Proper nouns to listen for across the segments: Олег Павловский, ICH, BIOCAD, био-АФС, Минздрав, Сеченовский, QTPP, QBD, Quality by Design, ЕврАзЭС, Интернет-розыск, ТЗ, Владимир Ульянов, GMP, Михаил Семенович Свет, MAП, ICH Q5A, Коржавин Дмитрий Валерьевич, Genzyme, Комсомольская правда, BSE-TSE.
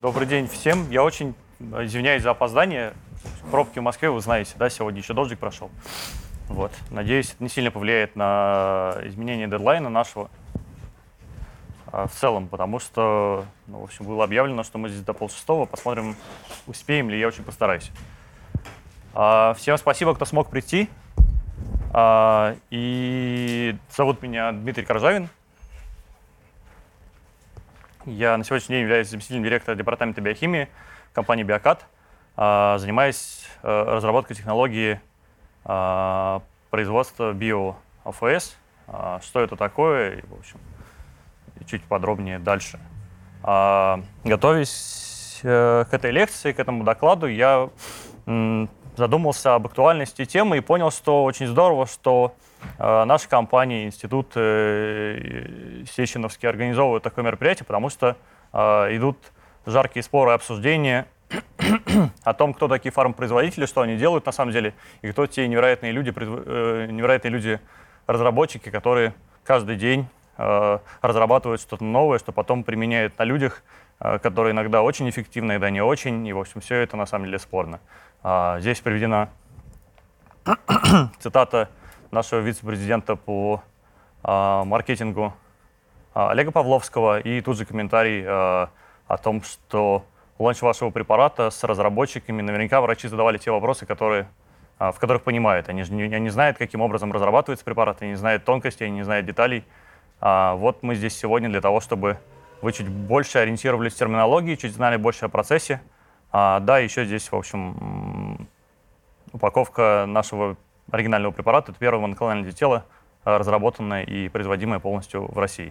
Добрый день всем. Я очень извиняюсь за опоздание. Пробки в Москве, вы знаете, да, сегодня еще дождик прошел. Вот. Надеюсь, это не сильно повлияет на изменение дедлайна нашего в целом, потому что, ну, в общем, было объявлено, что мы здесь до 5:30. Посмотрим, успеем ли, я очень постараюсь. Всем спасибо, кто смог прийти. И зовут меня Дмитрий Коржавин. Я на сегодняшний день являюсь заместителем директора департамента биохимии компании BIOCAD, занимаясь разработкой технологии производства био-АФС. Что это такое, в общем, чуть подробнее дальше. Готовясь к этой лекции, к этому докладу, я задумался об актуальности темы и понял, что очень здорово, что наши компании, институт Сеченовский организовывают такое мероприятие, потому что идут жаркие споры и обсуждения о том, кто такие фармпроизводители, что они делают на самом деле, и кто те невероятные люди-разработчики, которые каждый день разрабатывают что-то новое, что потом применяют на людях, которые иногда очень эффективны, иногда не очень, и, в общем, все это на самом деле спорно. Здесь приведена цитата нашего вице-президента по маркетингу Олега Павловского, и тут же комментарий о том, что лонч вашего препарата с разработчиками, наверняка врачи задавали те вопросы, в которых понимают. Они же не знают, каким образом разрабатывается препарат, они не знают тонкостей, они не знают деталей. Вот мы здесь сегодня для того, чтобы вы чуть больше ориентировались в терминологии, чуть знали больше о процессе. Да, еще здесь, в общем, упаковка нашего оригинального препарата. Это первое моноклональное антитело, разработанное и производимое полностью в России.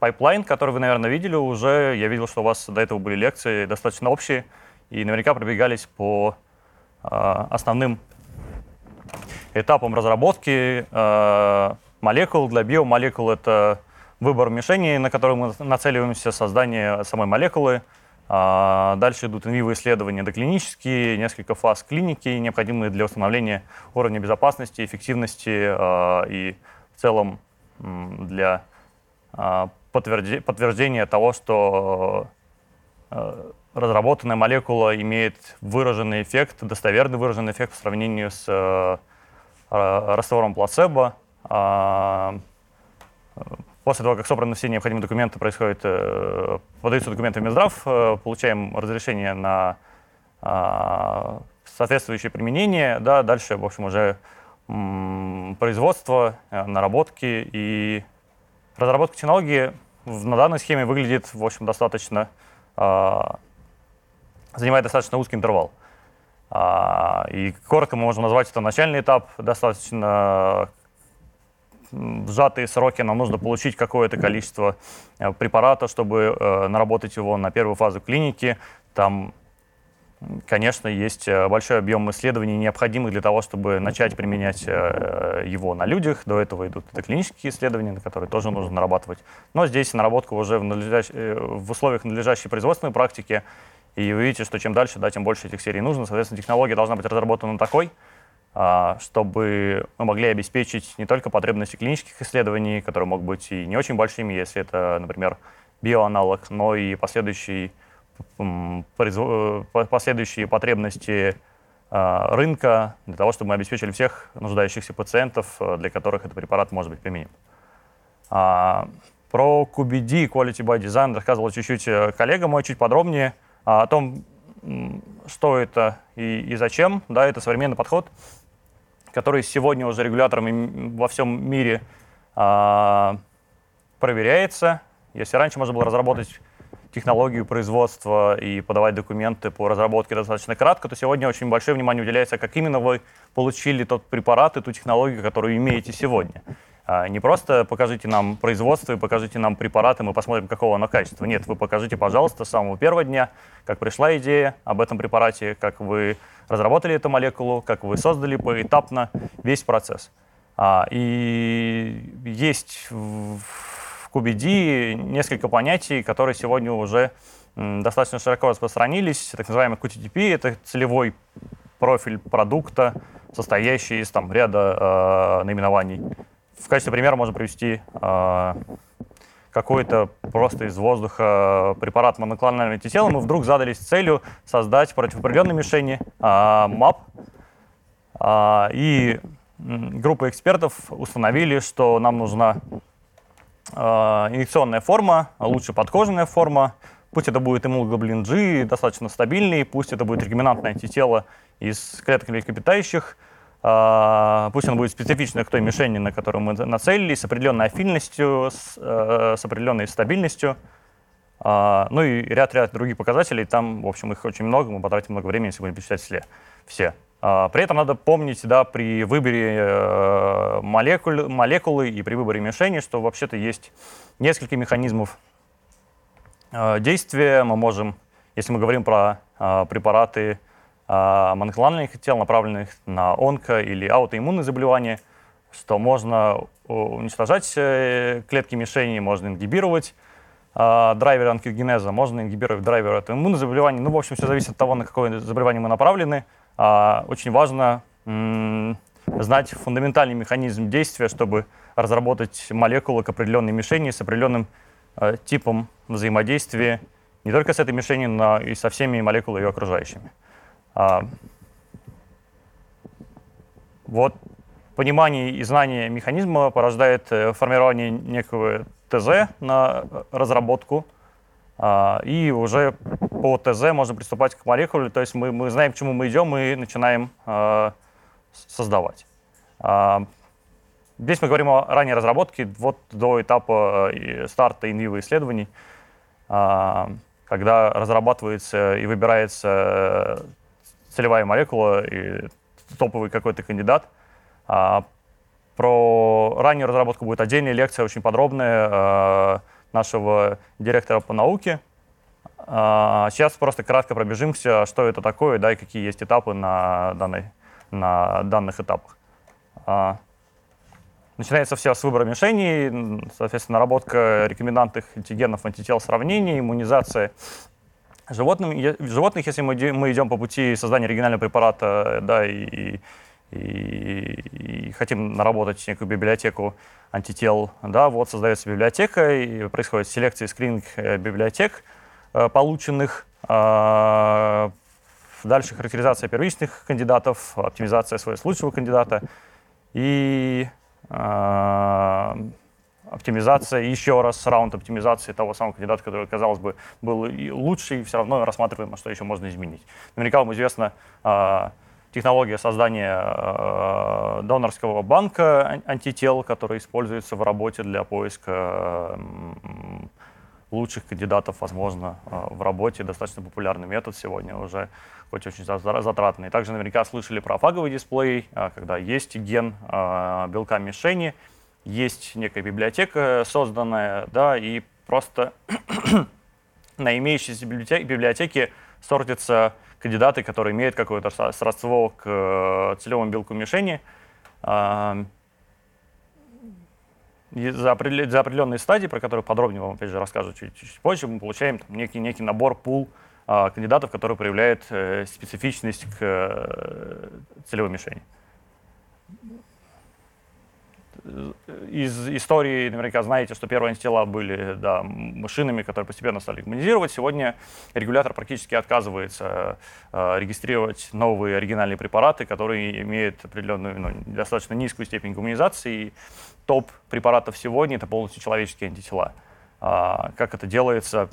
Пайплайн, который вы, наверное, видели уже. Я видел, что у вас до этого были лекции достаточно общие и наверняка пробегались по основным этапам разработки молекул. Для биомолекул это выбор мишени, на которую мы нацеливаемся, создание самой молекулы. Дальше идут инвиво-исследования доклинические, несколько фаз клиники, необходимые для установления уровня безопасности, эффективности и в целом для подтверждения того, что разработанная молекула имеет выраженный эффект, достоверно выраженный эффект по сравнению с раствором плацебо. После того, как собраны все необходимые документы, подаются документы в Минздрав, получаем разрешение на соответствующее применение, да, дальше, в общем, уже производство, наработки и разработка технологии на данной схеме выглядит, в общем, занимает достаточно узкий интервал. И коротко мы можем назвать это начальный этап, достаточно в сжатые сроки нам нужно получить какое-то количество препарата, чтобы наработать его на первую фазу клиники. Там, конечно, есть большой объем исследований, необходимых для того, чтобы начать применять его на людях. До этого идут клинические исследования, на которые тоже нужно нарабатывать. Но здесь наработка уже в условиях надлежащей производственной практики. И вы видите, что чем дальше, да, тем больше этих серий нужно. Соответственно, технология должна быть разработана такой, чтобы мы могли обеспечить не только потребности клинических исследований, которые могут быть и не очень большими, если это, например, биоаналог, но и последующие потребности рынка для того, чтобы мы обеспечили всех нуждающихся пациентов, для которых этот препарат может быть применим. Про QBD, Quality by Design, рассказывал чуть-чуть коллега мой, чуть подробнее о том, что это и зачем. Да, это современный подход, который сегодня уже регуляторами во всем мире проверяется. Если раньше можно было разработать технологию производства и подавать документы по разработке достаточно кратко, то сегодня очень большое внимание уделяется, как именно вы получили тот препарат и ту технологию, которую имеете сегодня. Не просто покажите нам производство и покажите нам препараты, мы посмотрим, какого оно качества. Нет, вы покажите, пожалуйста, с самого первого дня, как пришла идея об этом препарате, как вы разработали эту молекулу, как вы создали поэтапно весь процесс. И есть в QBD несколько понятий, которые сегодня уже достаточно широко распространились. Так называемый QTPP — это целевой профиль продукта, состоящий из ряда наименований. В качестве примера можно привести какой-то просто из воздуха препарат моноклонального антитела, мы вдруг задались целью создать противопопределенные мишени, МАП. И группа экспертов установили, что нам нужна инъекционная форма, лучше подкожная форма. Пусть это будет иммуноглобулин G, достаточно стабильный, пусть это будет регенерантное антитело из клеток млекопитающих, пусть он будет специфичный к той мишени, на которую мы нацелились, с определенной аффинностью, с определенной стабильностью, ну и ряд других показателей. Там, в общем, их очень много, мы потратим много времени, если будем перечислять все. При этом надо помнить, да, при выборе молекулы и при выборе мишени, что вообще-то есть несколько механизмов действия. Мы можем, если мы говорим про препараты моноклональных тел, направленных на онко- или аутоиммунные заболевания, что можно уничтожать клетки мишени, можно ингибировать драйвер онкогенеза, можно ингибировать драйвер аутоиммунных заболеваний. Ну, в общем, все зависит от того, на какое заболевание мы направлены. Очень важно знать фундаментальный механизм действия, чтобы разработать молекулы к определенной мишени с определенным типом взаимодействия не только с этой мишенью, но и со всеми молекулами ее окружающими. Вот понимание и знание механизма порождает формирование некого ТЗ на разработку, и уже по ТЗ можно приступать к молекуле, то есть мы знаем, к чему мы идем, и начинаем создавать. Здесь мы говорим о ранней разработке, вот до этапа старта инвиво исследований, когда разрабатывается и выбирается целевая молекула и топовый какой-то кандидат. Про раннюю разработку будет отдельная лекция, очень подробная, нашего директора по науке. Сейчас просто кратко пробежимся, что это такое, да, и какие есть этапы на данных этапах. Начинается все с выбора мишеней, соответственно, наработка рекомендантных антигенов, антител, сравнений, иммунизация животных. Если мы идем по пути создания оригинального препарата, да, и хотим наработать некую библиотеку антител, да, вот создается библиотека, и происходит селекция и скрининг библиотек полученных. Дальше характеризация первичных кандидатов, оптимизация свойств лучшего кандидата и оптимизация, еще раз раунд оптимизации того самого кандидата, который, казалось бы, был и лучший, и все равно рассматриваем, что еще можно изменить. Наверняка вам известна технология создания донорского банка антител, который используется в работе для поиска лучших кандидатов, возможно, в работе. Достаточно популярный метод сегодня уже, хоть очень затратный. Также наверняка слышали про фаговый дисплей, когда есть ген белка мишени, есть некая библиотека созданная, да, и просто на имеющейся библиотеке сортятся кандидаты, которые имеют какое-то сродство к целевому белку мишени. За определенные стадии, про которые подробнее вам, опять же, расскажу чуть позже, мы получаем там некий набор, пул кандидатов, которые проявляют специфичность к целевой мишени. Из истории наверняка знаете, что первые антитела были, да, мышинами, которые постепенно стали иммунизировать. Сегодня регулятор практически отказывается регистрировать новые оригинальные препараты, которые имеют определенную, достаточно низкую степень иммунизации. И топ препаратов сегодня — это полностью человеческие антитела. Как это делается,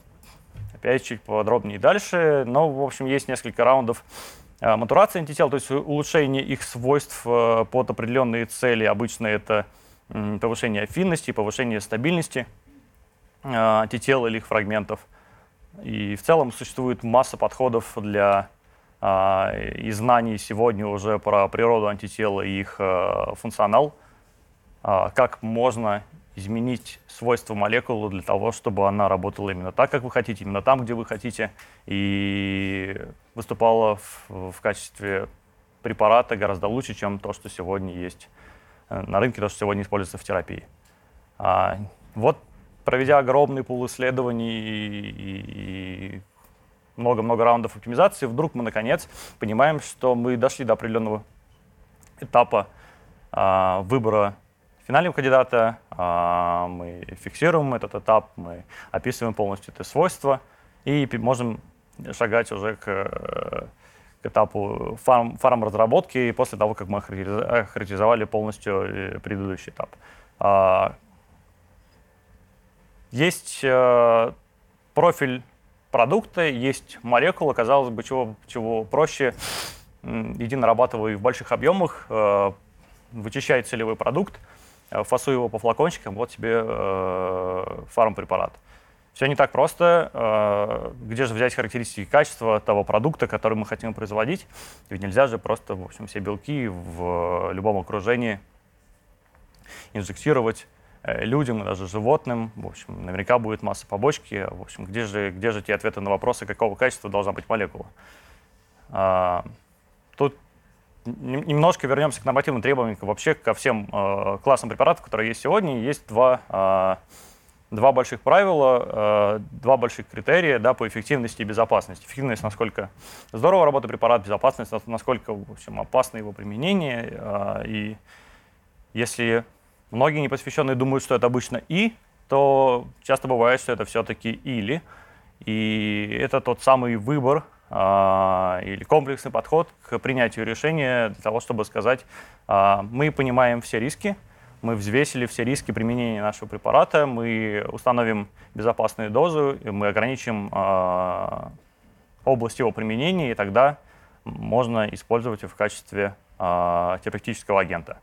опять чуть подробнее дальше. Но, в общем, есть несколько раундов матурации антител, то есть улучшение их свойств под определенные цели. Обычно это повышение аффинности, повышение стабильности антител или их фрагментов. И в целом существует масса подходов для и знаний сегодня уже про природу антитела и их функционал, как можно изменить свойства молекулы для того, чтобы она работала именно так, как вы хотите, именно там, где вы хотите, и выступала в качестве препарата гораздо лучше, чем то, что сегодня есть на рынке, то, что сегодня используется в терапии. Вот, проведя огромный пул исследований и много-много раундов оптимизации, вдруг мы, наконец, понимаем, что мы дошли до определенного этапа выбора финального кандидата, мы фиксируем этот этап, мы описываем полностью эти свойства и можем шагать уже к этапу фарм-разработки после того, как мы охарактеризовали полностью предыдущий этап. Есть профиль продукта, есть молекула, казалось бы, чего проще, иди нарабатывай в больших объемах, вычищай целевой продукт, фасуй его по флакончикам, вот тебе фармпрепарат. Все не так просто. Где же взять характеристики качества того продукта, который мы хотим производить? Ведь нельзя же просто, в общем, все белки в любом окружении инжектировать людям, даже животным. В общем, наверняка будет масса побочки. В общем, где же те ответы на вопросы, какого качества должна быть молекула? Тут немножко вернемся к нормативным требованиям, вообще ко всем классам препаратов, которые есть сегодня. Есть два больших правила, два больших критерия, да, по эффективности и безопасности. Эффективность, насколько здорово работает препарат, безопасность, насколько, в общем, опасно его применение. И если многие непосвященные думают, что это обычно «и», то часто бывает, что это все-таки «или». И это тот самый выбор или комплексный подход к принятию решения для того, чтобы сказать, мы понимаем все риски, мы взвесили все риски применения нашего препарата, мы установим безопасную дозу, мы ограничим область его применения, и тогда можно использовать его в качестве терапевтического агента.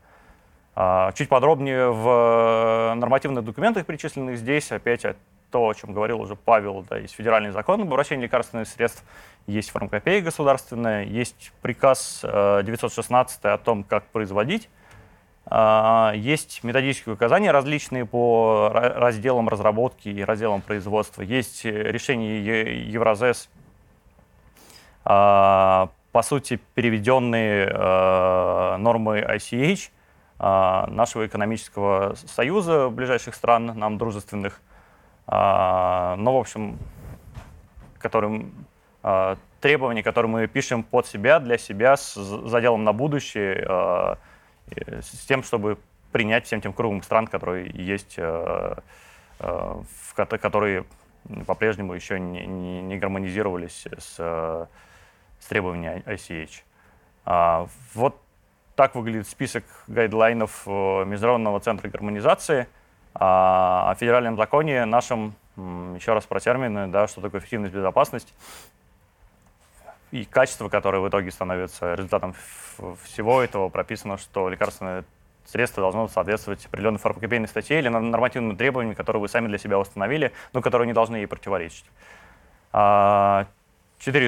Чуть подробнее в нормативных документах, перечисленных здесь, опять то, о чем говорил уже Павел, да, есть федеральный закон об обращении лекарственных средств, есть фармкопея государственная, есть приказ 916 о том, как производить. Есть методические указания различные по разделам разработки и разделам производства. Есть решение ЕврАзЭС, по сути, переведенные нормы ICH нашего экономического союза ближайших стран, нам дружественных, но, в общем, требования, которые мы пишем под себя, для себя, с заделом на будущее, с тем, чтобы принять всем тем кругом стран, которые есть, которые по-прежнему еще не гармонизировались с требованиями ICH. Вот так выглядит список гайдлайнов Международного центра гармонизации. О федеральном законе нашем, еще раз про термины, да, что такое эффективность, безопасность и качество, которое в итоге становится результатом всего этого, прописано, что лекарственное средство должно соответствовать определенной фармакопейной статье или нормативным требованиям, которые вы сами для себя установили, но которые не должны ей противоречить. 4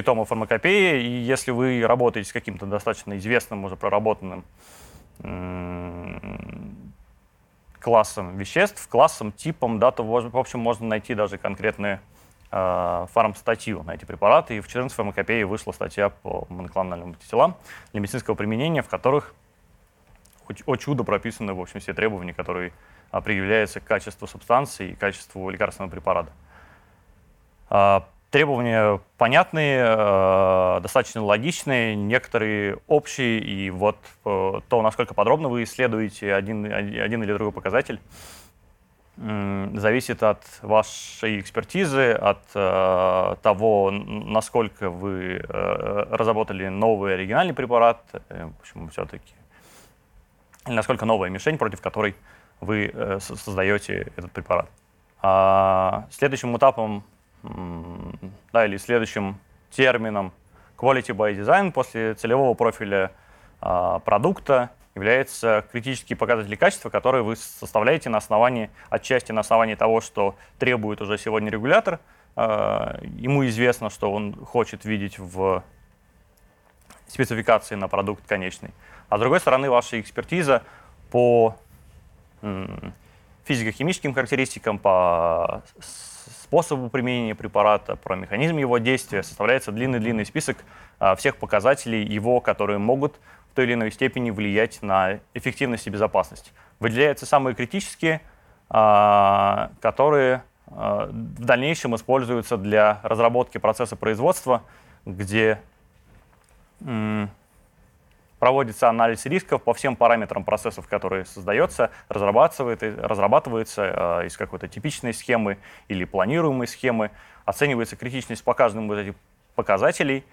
тома фармакопеи, и если вы работаете с каким-то достаточно известным, уже проработанным классом веществ, классом, типом, да, то, в общем, можно найти даже конкретные фармстатью на эти препараты, и в 14 фармакопеи вышла статья по моноклональным антителам для медицинского применения, в которых о чудо прописаны, в общем, все требования, которые предъявляются к качеству субстанции и качеству лекарственного препарата. Требования понятные, достаточно логичные, некоторые общие, и вот то, насколько подробно вы исследуете один или другой показатель, зависит от вашей экспертизы, от того, насколько вы разработали новый оригинальный препарат, в общем, все-таки, насколько новая мишень, против которой вы создаете этот препарат. Следующим этапом, да, или следующим термином quality by design после целевого профиля продукта являются критические показатели качества, которые вы составляете на основании, отчасти на основании того, что требует уже сегодня регулятор. Ему известно, что он хочет видеть в спецификации на продукт конечный. А с другой стороны, ваша экспертиза по физико-химическим характеристикам, по способу применения препарата, про механизм его действия, составляется длинный-длинный список всех показателей его, которые могут в той или иной степени влиять на эффективность и безопасность. Выделяются самые критические, которые в дальнейшем используются для разработки процесса производства, где Проводится анализ рисков по всем параметрам процессов, которые создаются, разрабатывается из какой-то типичной схемы или планируемой схемы, оценивается критичность по каждому из этих показателей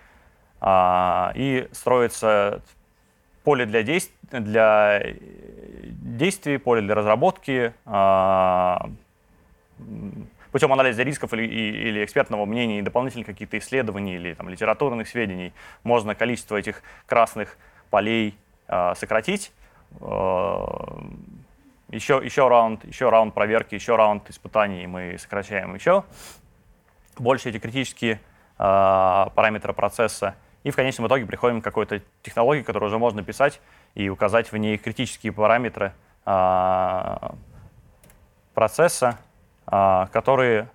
и строится поле для действий, поле для разработки путем анализа рисков или экспертного мнения и дополнительных каких-то исследований или там, литературных сведений можно количество этих красных полей сократить. Еще раунд проверки, еще раунд испытаний мы сокращаем еще больше эти критические параметры процесса. И в конечном итоге приходим к какой-то технологии, которую уже можно писать и указать в ней критические параметры процесса, которые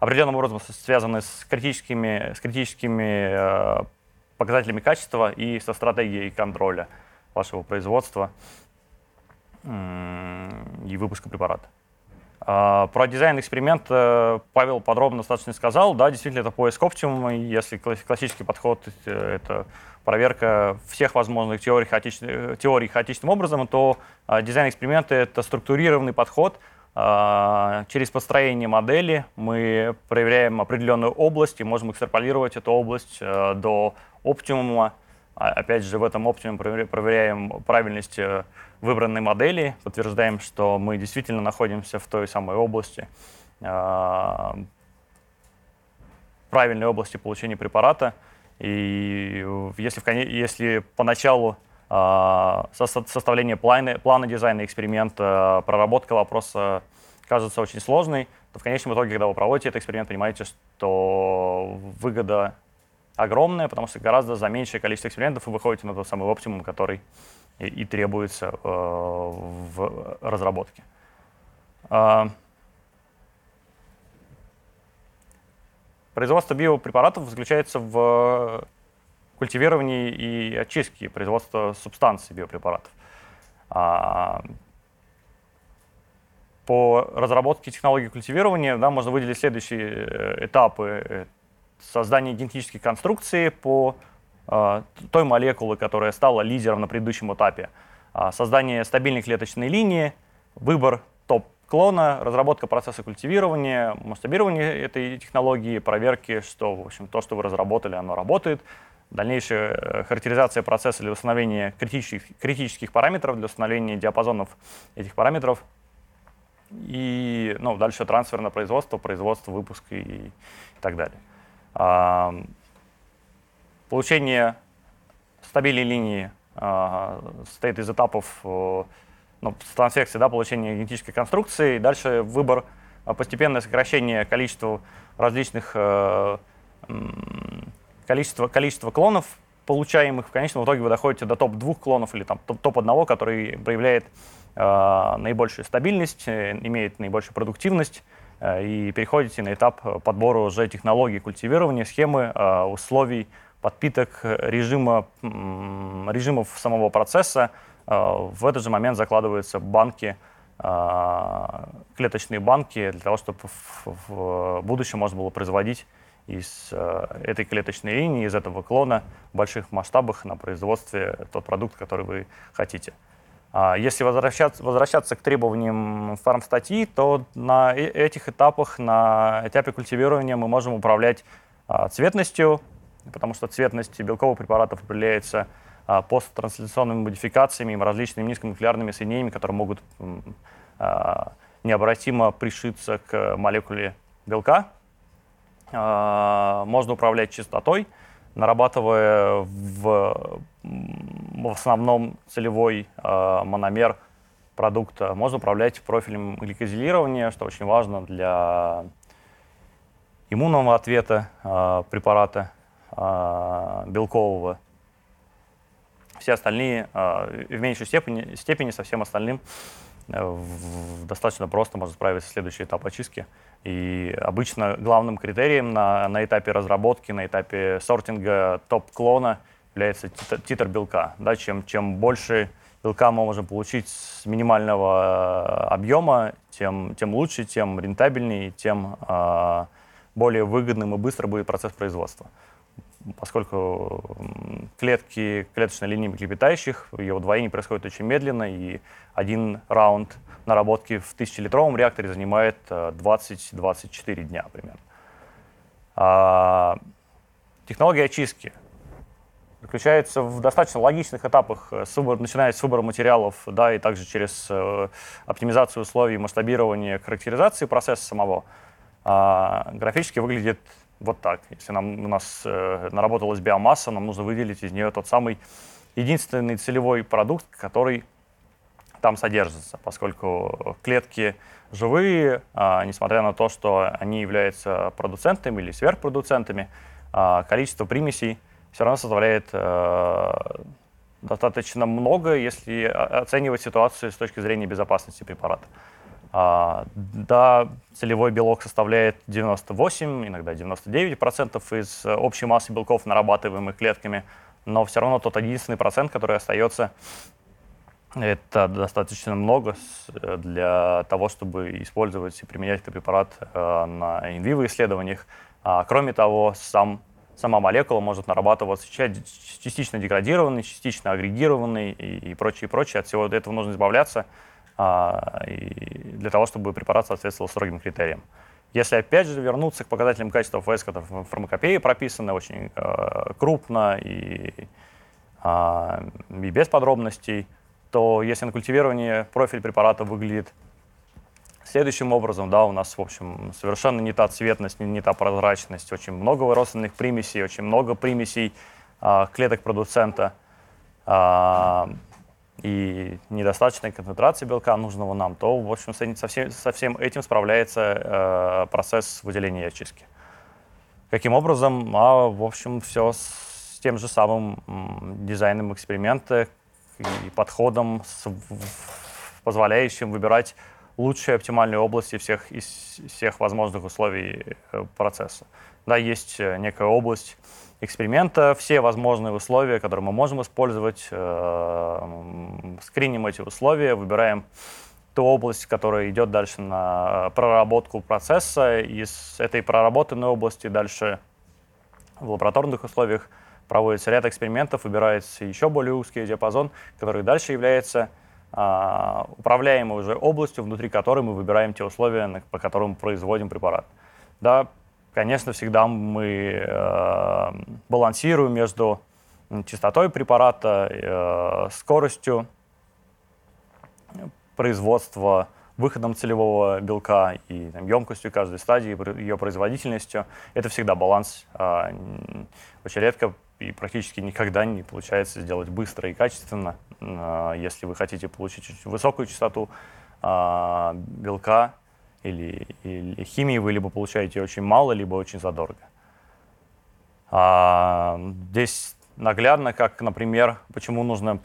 определенным образом связаны с критическими показателями качества и со стратегией контроля вашего производства и выпуска препарата. Про дизайн эксперимента Павел подробно достаточно сказал. Да, действительно, это поиск оптимума. Если классический подход — это проверка всех возможных теорий хаотичным образом, то дизайн эксперимента — это структурированный подход. Через построение модели мы проверяем определенную область и можем экстраполировать эту область до оптимума. Опять же, в этом оптимуме проверяем правильность выбранной модели, подтверждаем, что мы действительно находимся в той самой области, правильной области получения препарата. И если поначалу составление плана дизайна эксперимента, проработка вопроса кажется очень сложной, то в конечном итоге, когда вы проводите этот эксперимент, понимаете, что выгода огромная, потому что гораздо за меньшее количество экспериментов вы выходите на тот самый оптимум, который и требуется в разработке. Производство биопрепаратов заключается в культивировании и очистке производства субстанций биопрепаратов. По разработке технологии культивирования можно выделить следующие этапы. Создание генетической конструкции по той молекулы, которая стала лидером на предыдущем этапе, создание стабильной клеточной линии, выбор топ-клона, разработка процесса культивирования, масштабирование этой технологии, проверки, что, в общем, то, что вы разработали, оно работает, дальнейшая характеризация процесса для установления критических параметров, для установления диапазонов этих параметров, и дальше трансфер на производство, выпуск и так далее. Получение стабильной линии состоит из этапов трансфекции, получения генетической конструкции, и дальше выбор, постепенное сокращение количества различных количества клонов, получаемых. В конечном итоге вы доходите до топ-2 клонов или топ-1, который проявляет наибольшую стабильность, имеет наибольшую продуктивность, и переходите на этап подбора уже технологий культивирования, схемы, условий, подпиток, режимов самого процесса. В этот же момент закладываются банки, клеточные банки, для того, чтобы в будущем можно было производить из этой клеточной линии, из этого клона в больших масштабах на производстве тот продукт, который вы хотите. Если возвращаться к требованиям фармстатьи, то на этих этапах, на этапе культивирования мы можем управлять цветностью, потому что цветность белковых препаратов определяется посттранслационными модификациями, различными низконуклеарными соединениями, которые могут необратимо пришиться к молекуле белка. Можно управлять чистотой, нарабатывая в основном целевой мономер продукта. Можно управлять профилем гликозилирования, что очень важно для иммунного ответа препарата белкового. Все остальные в меньшей степени со всем остальным достаточно просто можно справиться в следующий этап очистки. И обычно главным критерием на этапе разработки, на этапе сортинга топ-клона является титр белка. Да, чем больше белка мы можем получить с минимального объема, тем лучше, тем рентабельнее, тем более выгодным и быстро будет процесс производства. поскольку клетки клеточной линии млекопитающих, ее удвоение происходит очень медленно, и один раунд наработки в 1000-литровом реакторе занимает 20-24 дня примерно. Технология очистки заключается в достаточно логичных этапах, начиная с выбора материалов, да, и также через оптимизацию условий, масштабирование, характеризации процесса самого. Графически выглядит вот так. Если у нас наработалась биомасса, нам нужно выделить из нее тот самый единственный целевой продукт, который там содержится, поскольку клетки живые, несмотря на то, что они являются продуцентами или сверхпродуцентами, количество примесей все равно составляет достаточно много, если оценивать ситуацию с точки зрения безопасности препарата. Да, целевой белок составляет 98, иногда 99% из общей массы белков, нарабатываемых клетками, но все равно тот единственный процент, который остается, это достаточно много для того, чтобы использовать и применять этот препарат на инвиво исследованиях. Кроме того, сама молекула может нарабатываться частично деградированной, частично агрегированной и прочее, прочее. От всего этого нужно избавляться для того, чтобы препарат соответствовал строгим критериям. Если опять же вернуться к показателям качества АФС, которые в фармакопее прописаны очень крупно и без подробностей, то если на культивировании профиль препарата выглядит следующим образом, да, у нас, в общем, совершенно не та цветность, не та прозрачность, очень много родственных примесей, очень много примесей клеток продуцента и недостаточная концентрация белка, нужного нам, то, в общем, со всем этим справляется процесс выделения и очистки. Каким образом? В общем, все с тем же самым дизайном эксперимента и подходом, позволяющим выбирать лучшие оптимальные области из всех возможных условий процесса. Да, есть некая область эксперимента, все возможные условия, которые мы можем использовать, скриним эти условия, выбираем ту область, которая идет дальше на проработку процесса, из этой проработанной области дальше в лабораторных условиях проводится ряд экспериментов, выбирается еще более узкий диапазон, который дальше является управляемой уже областью, внутри которой мы выбираем те условия, по которым производим препарат. Да, конечно, всегда мы балансируем между частотой препарата, скоростью производства, выходом целевого белка и емкостью каждой стадии, ее производительностью. Это всегда баланс. Очень редко и практически никогда не получается сделать быстро и качественно. Если вы хотите получить высокую частоту белка или химии, вы либо получаете очень мало, либо очень задорого. Здесь наглядно, как, например, почему нужно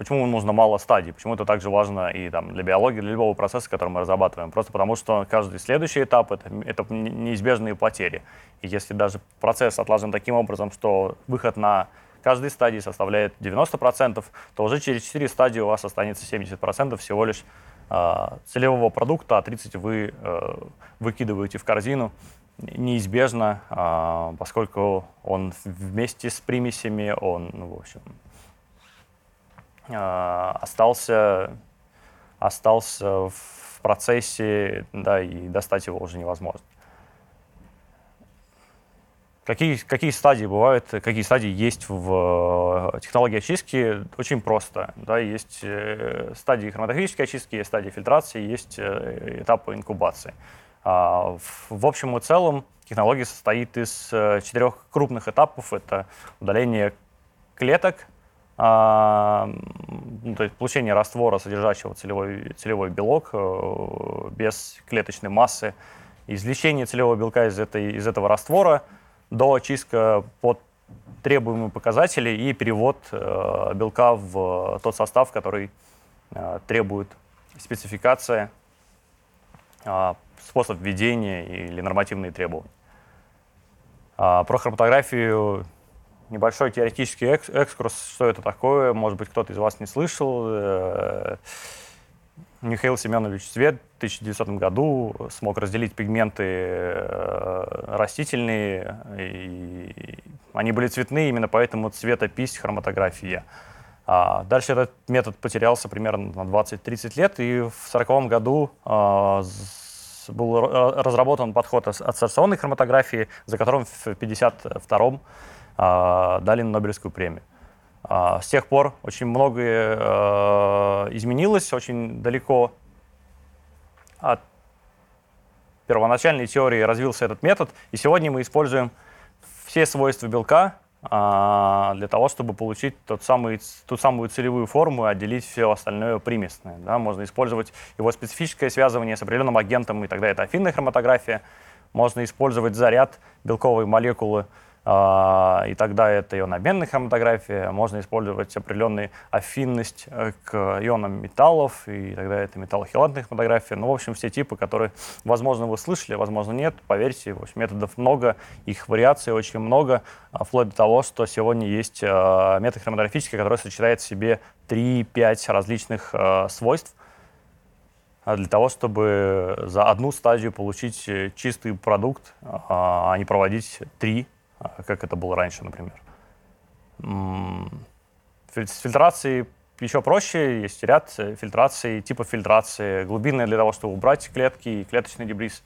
мало стадий, почему это также важно и там, для биологии, для любого процесса, который мы разрабатываем. Просто потому, что каждый следующий этап — это неизбежные потери. И если даже процесс отлажен таким образом, что выход на каждой стадии составляет 90%, то уже через 4 стадии у вас останется 70% всего лишь целевого продукта, а 30% вы выкидываете в корзину. Неизбежно, поскольку он вместе с примесями, он, в общем, остался в процессе, да, и достать его уже невозможно. Какие стадии бывают, какие стадии есть в технологии очистки? Очень просто. Да, есть стадии хроматографической очистки, есть стадии фильтрации, есть этапы инкубации. В общем и целом технология состоит из 4 крупных этапов. Это удаление клеток, то есть получение раствора, содержащего целевой белок без клеточной массы, извлечение целевого белка из этого раствора, до очистка под требуемые показатели и перевод белка в тот состав, который требует спецификация, способ введения или нормативные требования. Про хроматографию небольшой теоретический экскурс, что это такое, может быть, кто-то из вас не слышал. Михаил Семенович Свет в 1900 году смог разделить пигменты растительные, и они были цветные, именно поэтому цветопись хроматография. Дальше этот метод потерялся примерно на 20-30 лет, и в 1940 году был разработан подход ассорционной хроматографии, за которым в 1952 дали Нобелевскую премию. С тех пор очень многое изменилось, очень далеко от первоначальной теории развился этот метод, и сегодня мы используем все свойства белка для того, чтобы получить ту самую целевую форму и отделить все остальное примесное. Да, можно использовать его специфическое связывание с определенным агентом, и тогда это афинная хроматография. Можно использовать заряд белковой молекулы, и тогда это ионообменная хроматография. Можно использовать определенную афинность к ионам металлов, и тогда это металлохелатная хроматография. Ну, в общем, все типы, которые, возможно, вы слышали, возможно, нет. Поверьте, в общем, методов много, их вариаций очень много, вплоть до того, что сегодня есть метод хроматографический, который сочетает в себе 3-5 различных свойств для того, чтобы за одну стадию получить чистый продукт, а не проводить 3, как это было раньше, например. С фильтрацией еще проще. Есть ряд фильтраций, типов фильтрации. Глубинная для того, чтобы убрать клетки и клеточный дебрис.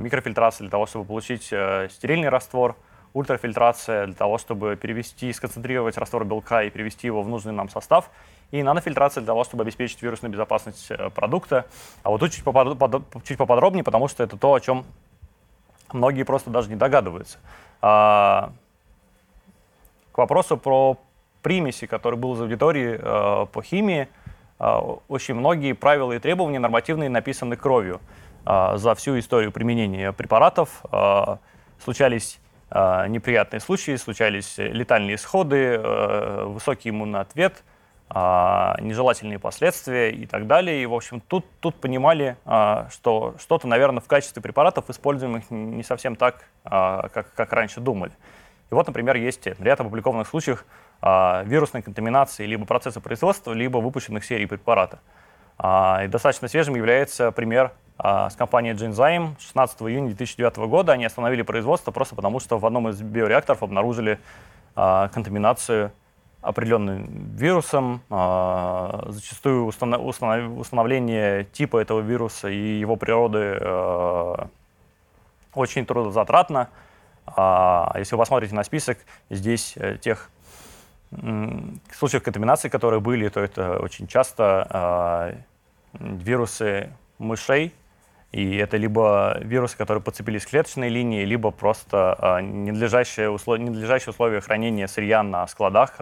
Микрофильтрация для того, чтобы получить стерильный раствор. Ультрафильтрация для того, чтобы перевести, сконцентрировать раствор белка и перевести его в нужный нам состав. И нанофильтрация для того, чтобы обеспечить вирусную безопасность продукта. А вот тут чуть поподробнее, потому что это то, о чем многие просто даже не догадываются. К вопросу про примеси, который был из аудитории по химии, очень многие правила и требования нормативные написаны кровью. За всю историю применения препаратов случались неприятные случаи, случались летальные исходы, высокий иммунный ответ, нежелательные последствия и так далее. И, в общем, тут понимали, что что-то, наверное, в качестве препаратов используемых не совсем так, как раньше думали. И вот, например, есть ряд опубликованных случаев вирусной контаминации либо процесса производства, либо выпущенных серий препарата. И достаточно свежим является пример с компанией Genzyme. 16 июня 2009 года они остановили производство просто потому, что в одном из биореакторов обнаружили контаминацию определенным вирусом. Зачастую установление типа этого вируса и его природы очень трудозатратно. Если вы посмотрите на список, здесь тех случаев контаминации, которые были, то это очень часто вирусы мышей, и это либо вирусы, которые подцепились к клеточной линии, либо просто ненадлежащие условия хранения сырья на складах,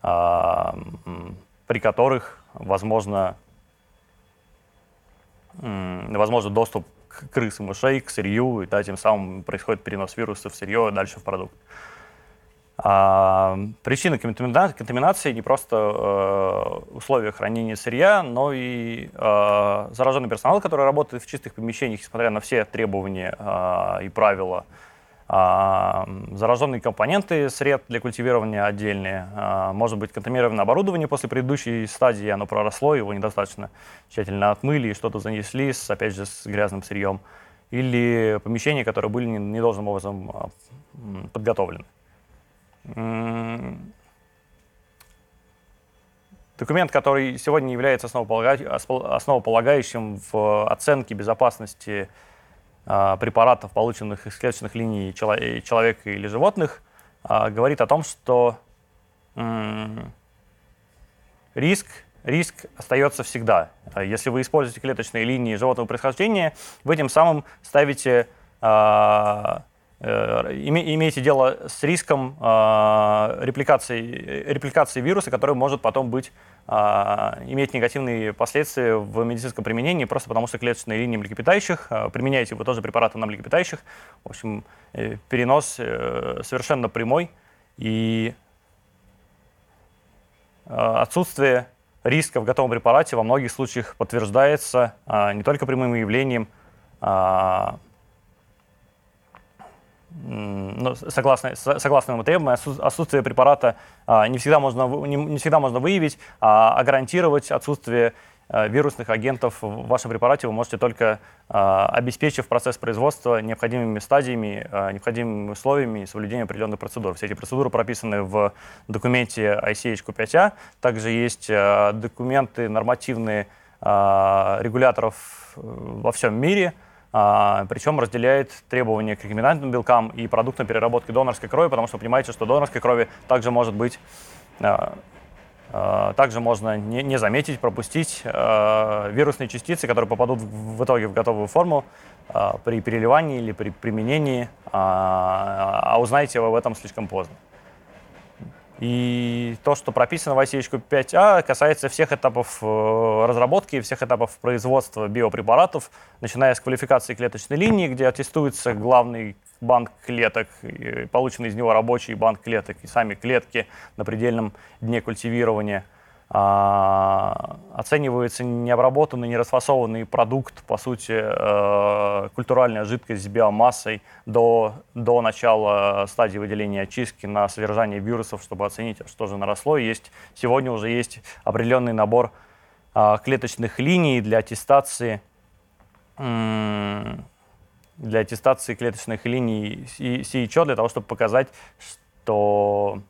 при которых возможно доступ к крыс и мышей, к сырью, и да, тем самым происходит перенос вируса в сырье и дальше в продукт. Причина контаминации не просто условия хранения сырья, но и зараженный персонал, который работает в чистых помещениях, несмотря на все требования и правила. Зараженные компоненты сред для культивирования отдельные. Может быть контаминировано оборудование после предыдущей стадии, оно проросло, его недостаточно тщательно отмыли и что-то занесли, опять же, с грязным сырьем. Или помещения, которые были не должным образом подготовлены. Документ, который сегодня является основополагающим в оценке безопасности препаратов, полученных из клеточных линий человека или животных, говорит о том, что риск остается всегда. Если вы используете клеточные линии животного происхождения, вы тем самым имеете дело с риском репликации вируса, который может потом иметь негативные последствия в медицинском применении, просто потому что клеточные линии млекопитающих, применяете вы тоже препараты на млекопитающих, в общем, перенос совершенно прямой, и отсутствие риска в готовом препарате во многих случаях подтверждается не только прямым явлением, согласно этому требованию, отсутствие препарата не всегда можно выявить, а гарантировать отсутствие вирусных агентов в вашем препарате вы можете только обеспечив процесс производства необходимыми стадиями, необходимыми условиями и соблюдением определенных процедур. Все эти процедуры прописаны в документе ICH Q5A. Также есть документы нормативные регуляторов во всем мире, причем разделяет требования к рекомбинантным белкам и продуктам переработки донорской крови, потому что вы понимаете, что донорской крови также может быть, также можно не заметить, пропустить вирусные частицы, которые попадут в итоге в готовую форму при переливании или при применении, а узнаете вы об этом слишком поздно. И то, что прописано в ICH-Q5A, касается всех этапов разработки, всех этапов производства биопрепаратов, начиная с квалификации клеточной линии, где аттестуется главный банк клеток, полученный из него рабочий банк клеток и сами клетки на предельном дне культивирования. Оценивается необработанный, нерасфасованный продукт, по сути, культуральная жидкость с биомассой до начала стадии выделения очистки на содержание вирусов, чтобы оценить, что же наросло. Сегодня уже есть определенный набор клеточных линий для аттестации клеточных линий СИЧО, для того, чтобы показать, что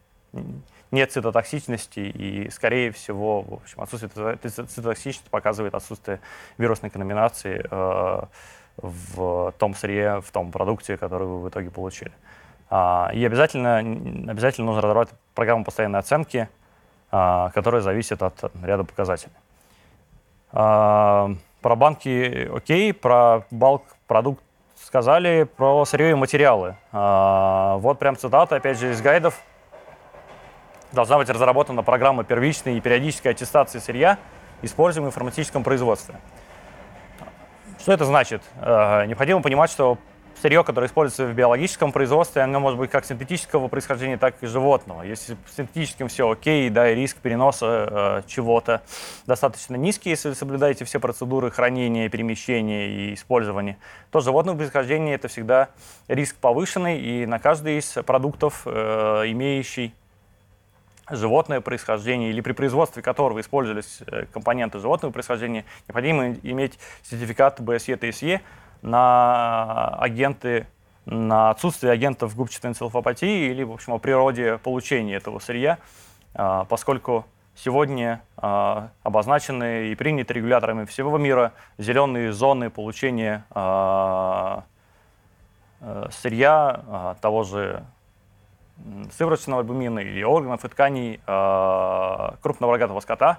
нет цитотоксичности, и, скорее всего, в общем, отсутствие цитотоксичности показывает отсутствие вирусной контаминации в том сырье, в том продукте, который вы в итоге получили. И обязательно нужно разработать программу постоянной оценки, которая зависит от ряда показателей. Про банки окей, про балк-продукт сказали, про сырье и материалы. Вот прям цитата, опять же, из гайдов. Должна быть разработана программа первичной и периодической аттестации сырья, используемой в фармацевтическом производстве. Что это значит? Необходимо понимать, что сырье, которое используется в биологическом производстве, оно может быть как синтетического происхождения, так и животного. Если с синтетическим все окей, да, и риск переноса чего-то достаточно низкий, если вы соблюдаете все процедуры хранения, перемещения и использования, то животного происхождения это всегда риск повышенный, и на каждый из продуктов, имеющий животное происхождение или при производстве которого использовались компоненты животного происхождения, необходимо иметь сертификат BSE-TSE на агенты, на отсутствие агентов губчатой энцефалопатии или, в общем, о природе получения этого сырья, поскольку сегодня обозначены и приняты регуляторами всего мира зеленые зоны получения сырья, того же сывороточного альбумина или органов и тканей крупного рогатого скота.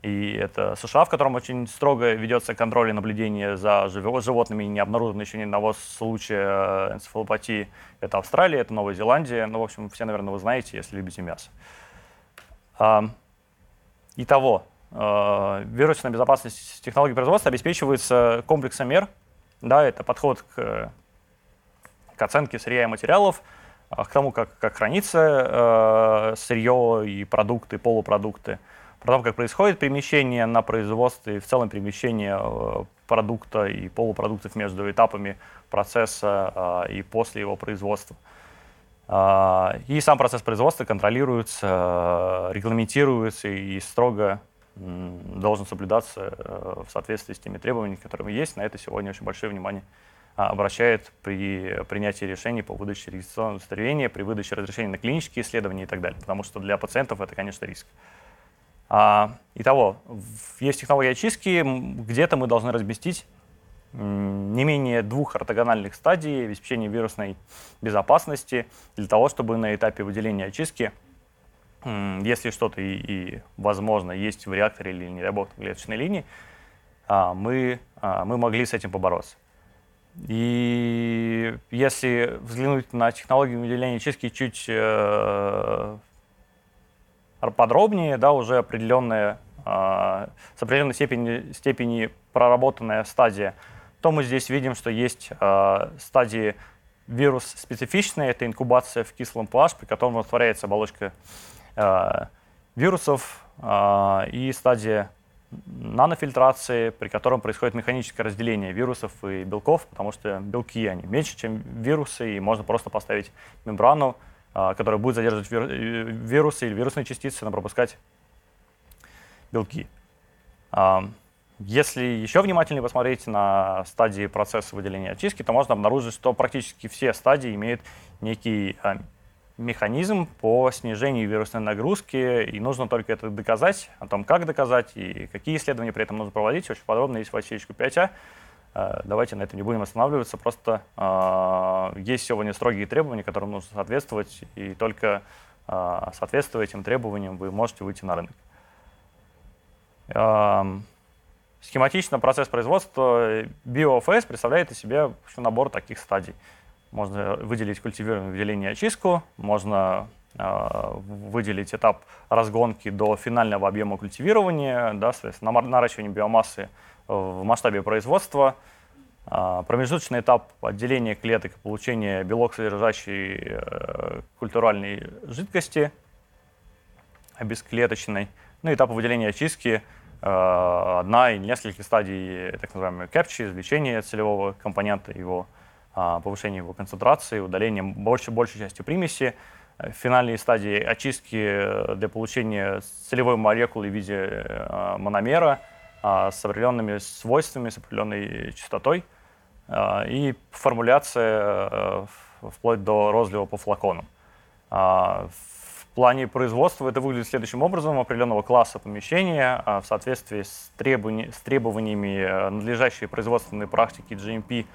И это США, в котором очень строго ведется контроль и наблюдение за животными, не обнаружено еще ни одного случая энцефалопатии. Это Австралия, это Новая Зеландия. Ну, в общем, все, наверное, вы знаете, если любите мясо. Итого, вирусная безопасность технологий производства обеспечивается комплексом мер. Да, это подход к оценке сырья и материалов, к тому, как хранится сырье и продукты, полупродукты, про то, как происходит перемещение на производстве и в целом перемещение продукта и полупродуктов между этапами процесса и после его производства. И сам процесс производства контролируется, регламентируется и строго должен соблюдаться в соответствии с теми требованиями, которые есть. На это сегодня очень большое внимание обращает при принятии решений по выдаче регистрационного удостоверения, при выдаче разрешения на клинические исследования и так далее, потому что для пациентов это, конечно, риск. Итого, есть технология очистки, где-то мы должны разместить не менее 2 ортогональных стадий обеспечения вирусной безопасности для того, чтобы на этапе выделения очистки, если что-то и возможно есть в реакторе или не работает в клеточной линии, мы могли с этим побороться. И если взглянуть на технологию выделения очистки чуть подробнее, да, уже с определенной степени проработанная стадия, то мы здесь видим, что есть стадии вирус-специфичные, это инкубация в кислом pH, при котором растворяется оболочка вирусов, и стадия нанофильтрации, при котором происходит механическое разделение вирусов и белков, потому что белки, они меньше, чем вирусы, и можно просто поставить мембрану, которая будет задерживать вирусы или вирусные частицы, но пропускать белки. Если еще внимательнее посмотреть на стадии процесса выделения очистки, то можно обнаружить, что практически все стадии имеют некий механизм по снижению вирусной нагрузки, и нужно только это доказать, о том, как доказать и какие исследования при этом нужно проводить. Очень подробно есть в ICH QBD. Давайте на этом не будем останавливаться, просто есть сегодня строгие требования, которым нужно соответствовать, и только соответствуя этим требованиям вы можете выйти на рынок. Схематично процесс производства био-АФС представляет из себя набор таких стадий. Можно выделить культивированное выделение и очистку, можно выделить этап разгонки до финального объема культивирования, да, соответственно, наращивание биомассы в масштабе производства, промежуточный этап отделения клеток и получения белок, содержащей культуральной жидкости, бесклеточной, ну и этап выделения очистки, одна и несколько стадий так называемой капчи, извлечения целевого компонента, его повышение его концентрации, удаление большей части примеси, финальные стадии очистки для получения целевой молекулы в виде мономера с определенными свойствами, с определенной частотой и формуляция вплоть до розлива по флаконам. В плане производства это выглядит следующим образом. Определенного класса помещения в соответствии с требованиями надлежащей производственной практики GMP,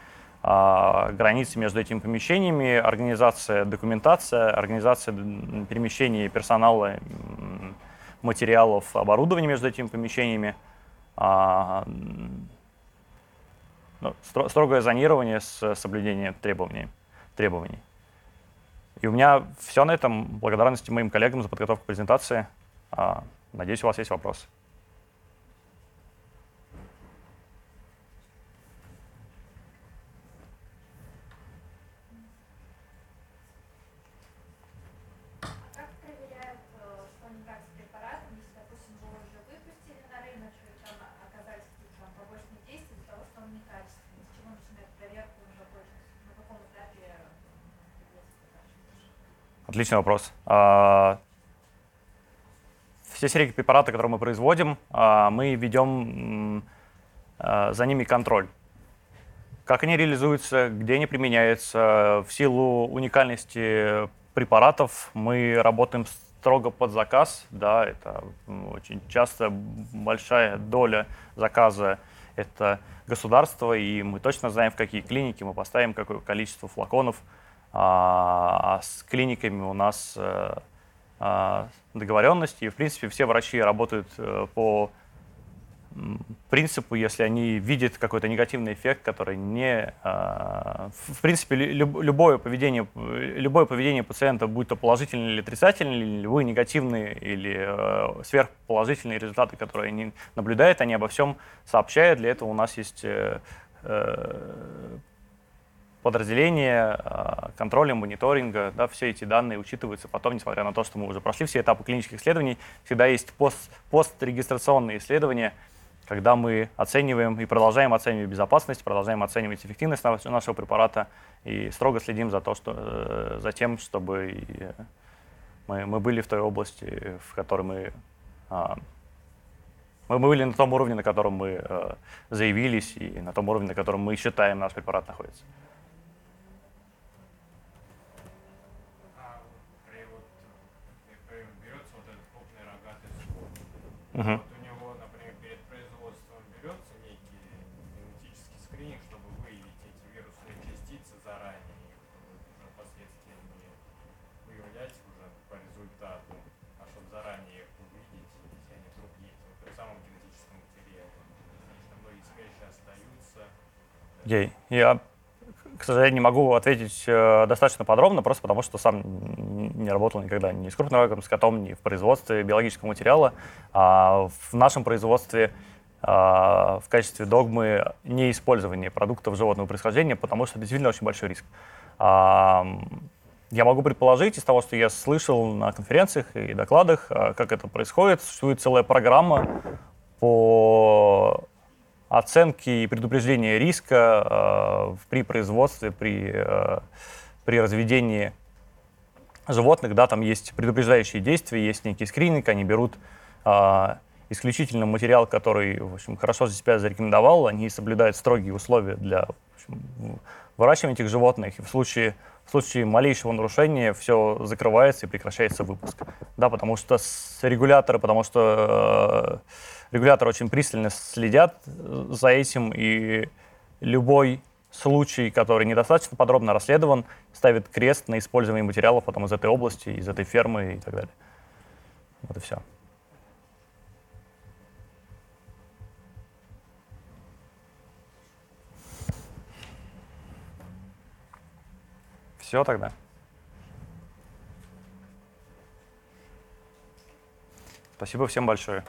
границы между этими помещениями, организация документация, организация перемещения персонала, материалов, оборудования между этими помещениями, строгое зонирование с соблюдением требований. И у меня все на этом. Благодарности моим коллегам за подготовку презентации. Надеюсь, у вас есть вопросы. Как проверяют контакт с препаратом, если, допустим, его уже выпустили на рынок, и там оказались какие-то побочные действия из-за того, что он некачественный? С чего начинает проверку? На каком этапе? Отличный вопрос. Все серии препаратов, которые мы производим, мы ведем за ними контроль. Как они реализуются, где они применяются. В силу уникальности препаратов мы работаем строго под заказ. Да, это очень часто большая доля заказа. Это государство, и мы точно знаем, в какие клиники мы поставим, какое количество флаконов. А с клиниками у нас договоренности. И, в принципе, все врачи работают по принципу, если они видят какой-то негативный эффект, который не... В принципе, любое поведение пациента, будь то положительное или отрицательное, любые негативные или сверхположительные результаты, которые они наблюдают, они обо всем сообщают. Для этого у нас есть... подразделения, контроля, мониторинга, да, все эти данные учитываются потом, несмотря на то, что мы уже прошли все этапы клинических исследований, всегда есть пострегистрационные исследования, когда мы оцениваем и продолжаем оценивать безопасность, продолжаем оценивать эффективность нашего препарата и строго следим за тем, чтобы мы были в той области, в которой мы были на том уровне, на котором мы заявились, и на том уровне, на котором мы считаем, наш препарат находится. Uh-huh. Вот у него, например, перед производством берется некий генетический скрининг, чтобы выявить эти вирусные частицы заранее, и уже впоследствии не выявлять уже по результату, а чтобы заранее их увидеть, если они вдруг есть в этом самом генетическом материале. Конечно, многие вещи остаются. Я, к сожалению, не могу ответить достаточно подробно, просто потому что сам не работал никогда ни с крупным раком, с котом, ни в производстве биологического материала. В нашем производстве в качестве догмы не использование продуктов животного происхождения, потому что действительно очень большой риск. Я могу предположить из того, что я слышал на конференциях и докладах, как это происходит. Существует целая программа по оценки и предупреждение риска при производстве, при разведении животных. Да, там есть предупреждающие действия, есть некий скрининг, они берут исключительно материал, который, в общем, хорошо себя зарекомендовал. Они соблюдают строгие условия для, в общем, выращивания этих животных. И в случае малейшего нарушения все закрывается и прекращается выпуск. Да, потому что регуляторы очень пристально следят за этим, и любой случай, который недостаточно подробно расследован, ставит крест на использование материалов потом из этой области, из этой фермы и так далее. Вот и все. Все тогда. Спасибо всем большое.